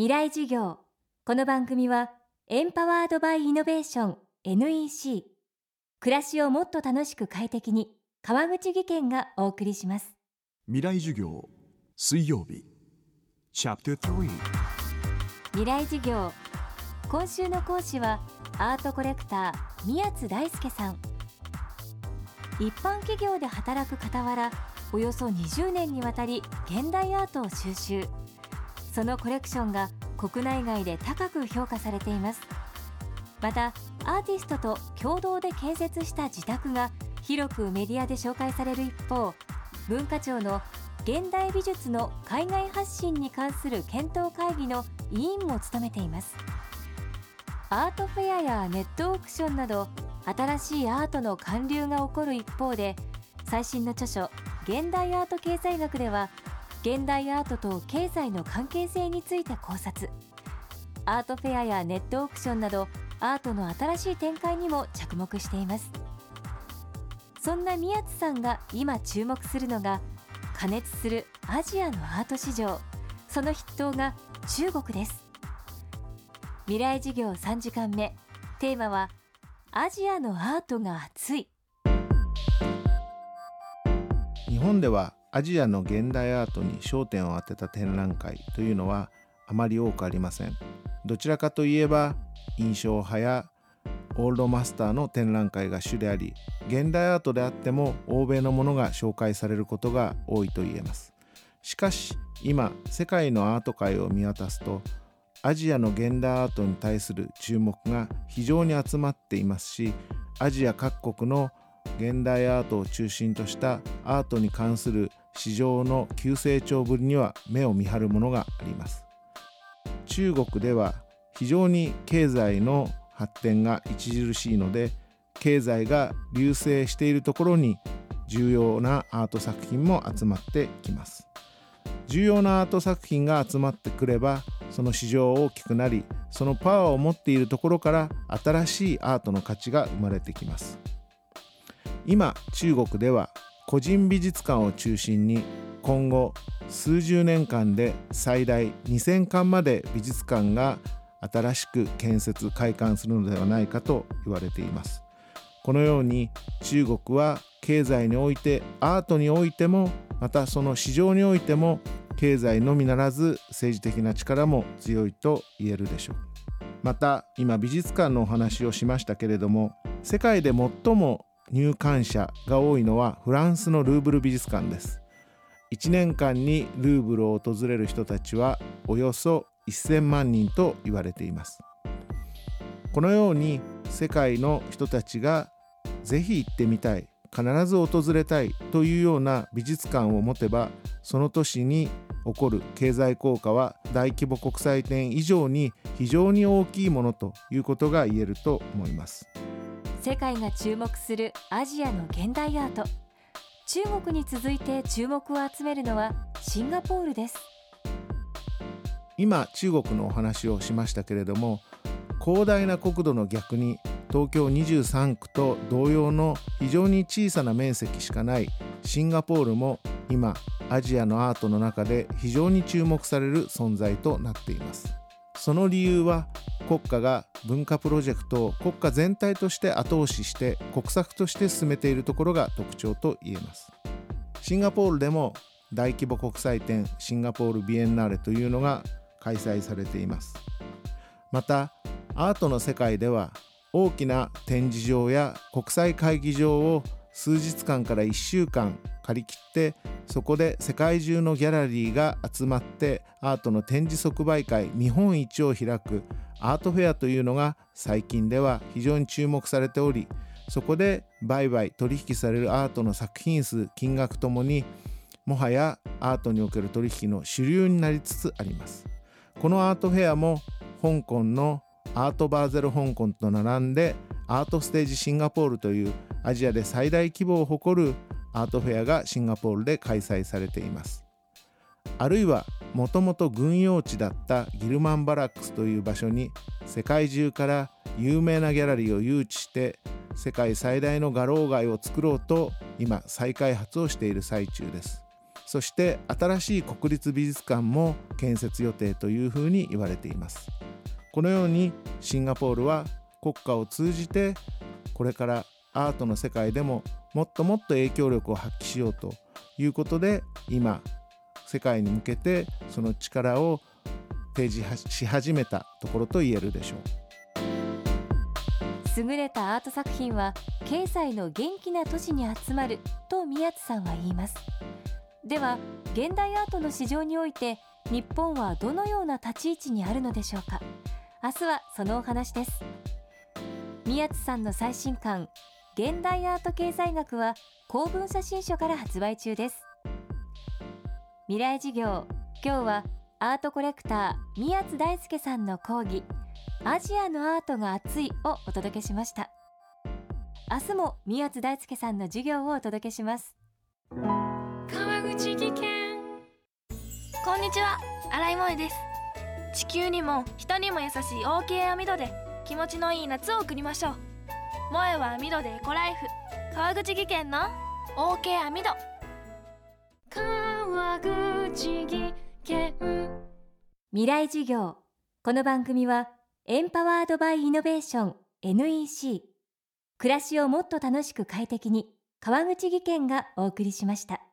未来授業。この番組はエンパワードバイイノベーション NEC 暮らしをもっと楽しく快適に、川口義賢がお送りします。未来授業水曜日チャプター3、未来授業。今週の講師はアートコレクター宮津大輔さん。一般企業で働く傍ら、およそ20年にわたり現代アートを収集。そのコレクションが国内外で高く評価されています。また、アーティストと共同で建設した自宅が広くメディアで紹介される一方、文化庁の現代美術の海外発信に関する検討会議の委員も務めています。アートフェアやネットオークションなど、新しいアートの還流が起こる一方で、最新の著書現代アート経済学では、現代アートと経済の関係性について考察。アートフェアやネットオークションなど、アートの新しい展開にも着目しています。そんな宮津さんが今注目するのが、過熱するアジアのアート市場、その筆頭が中国です。未来授業3時間目、テーマはアジアのアートが熱い。日本ではアジアの現代アートに焦点を当てた展覧会というのはあまり多くありません。どちらかといえば印象派やオールドマスターの展覧会が主であり、現代アートであっても欧米のものが紹介されることが多いと言えます。しかし今、世界のアート界を見渡すと、アジアの現代アートに対する注目が非常に集まっていますし、アジア各国の現代アートを中心としたアートに関する市場の急成長ぶりには目を見張るものがあります。中国では非常に経済の発展が著しいので、経済が隆盛しているところに重要なアート作品も集まってきます。重要なアート作品が集まってくれば、その市場は大きくなり、そのパワーを持っているところから新しいアートの価値が生まれてきます。今、中国では個人美術館を中心に、今後数十年間で最大2000館まで美術館が新しく建設・開館するのではないかと言われています。このように中国は経済において、アートにおいても、またその市場においても、経済のみならず政治的な力も強いと言えるでしょう。また今、美術館のお話をしましたけれども、世界で最も入館者が多いのはフランスのルーブル美術館です。1年間にルーブルを訪れる人たちはおよそ1000万人と言われています。このように世界の人たちがぜひ行ってみたい、必ず訪れたいというような美術館を持てば、その都市に起こる経済効果は大規模国際展以上に非常に大きいものということが言えると思います。世界が注目するアジアの現代アート。中国に続いて注目を集めるのはシンガポールです。今、中国のお話をしましたけれども、広大な国土の逆に東京23区と同様の非常に小さな面積しかないシンガポールも今、アジアのアートの中で非常に注目される存在となっています。その理由は、国家が文化プロジェクトを国家全体として後押しして国策として進めているところが特徴と言えます。シンガポールでも大規模国際展シンガポールビエンナーレというのが開催されています。またアートの世界では、大きな展示場や国際会議場を数日間から1週間借り切って、そこで世界中のギャラリーが集まってアートの展示即売会見本市を開くアートフェアというのが最近では非常に注目されており、そこで売買取引されるアートの作品数、金額ともに、もはやアートにおける取引の主流になりつつあります。このアートフェアも香港のアートバーゼル香港と並んで、アートステージシンガポールというアジアで最大規模を誇るアートフェアがシンガポールで開催されています。あるいは、もともと軍用地だったギルマンバラックスという場所に世界中から有名なギャラリーを誘致して、世界最大の画廊街を作ろうと今再開発をしている最中です。そして新しい国立美術館も建設予定というふうに言われています。このようにシンガポールは国家を通じてこれからアートの世界でももっともっと影響力を発揮しようということで、今世界に向けてその力を提示し始めたところと言えるでしょう。優れたアート作品は経済の元気な都市に集まると宮津さんは言います。では現代アートの市場において日本はどのような立ち位置にあるのでしょうか。明日はそのお話です。宮津さんの最新刊現代アート経済学は公文写真書から発売中です。未来事業、今日はアートコレクター宮津大輔さんの講義アジアのアートが熱いをお届けしました。明日も宮津大輔さんの授業をお届けします。川口技研、こんにちは、新井萌です。地球にも人にも優しい OK 網戸で気持ちのいい夏を送りましょう。萌は網戸でエコライフ、川口技研の OK 網戸。川口技研未来事業。この番組はエンパワードバイイノベーション NEC、 暮らしをもっと楽しく快適に川口技研がお送りしました。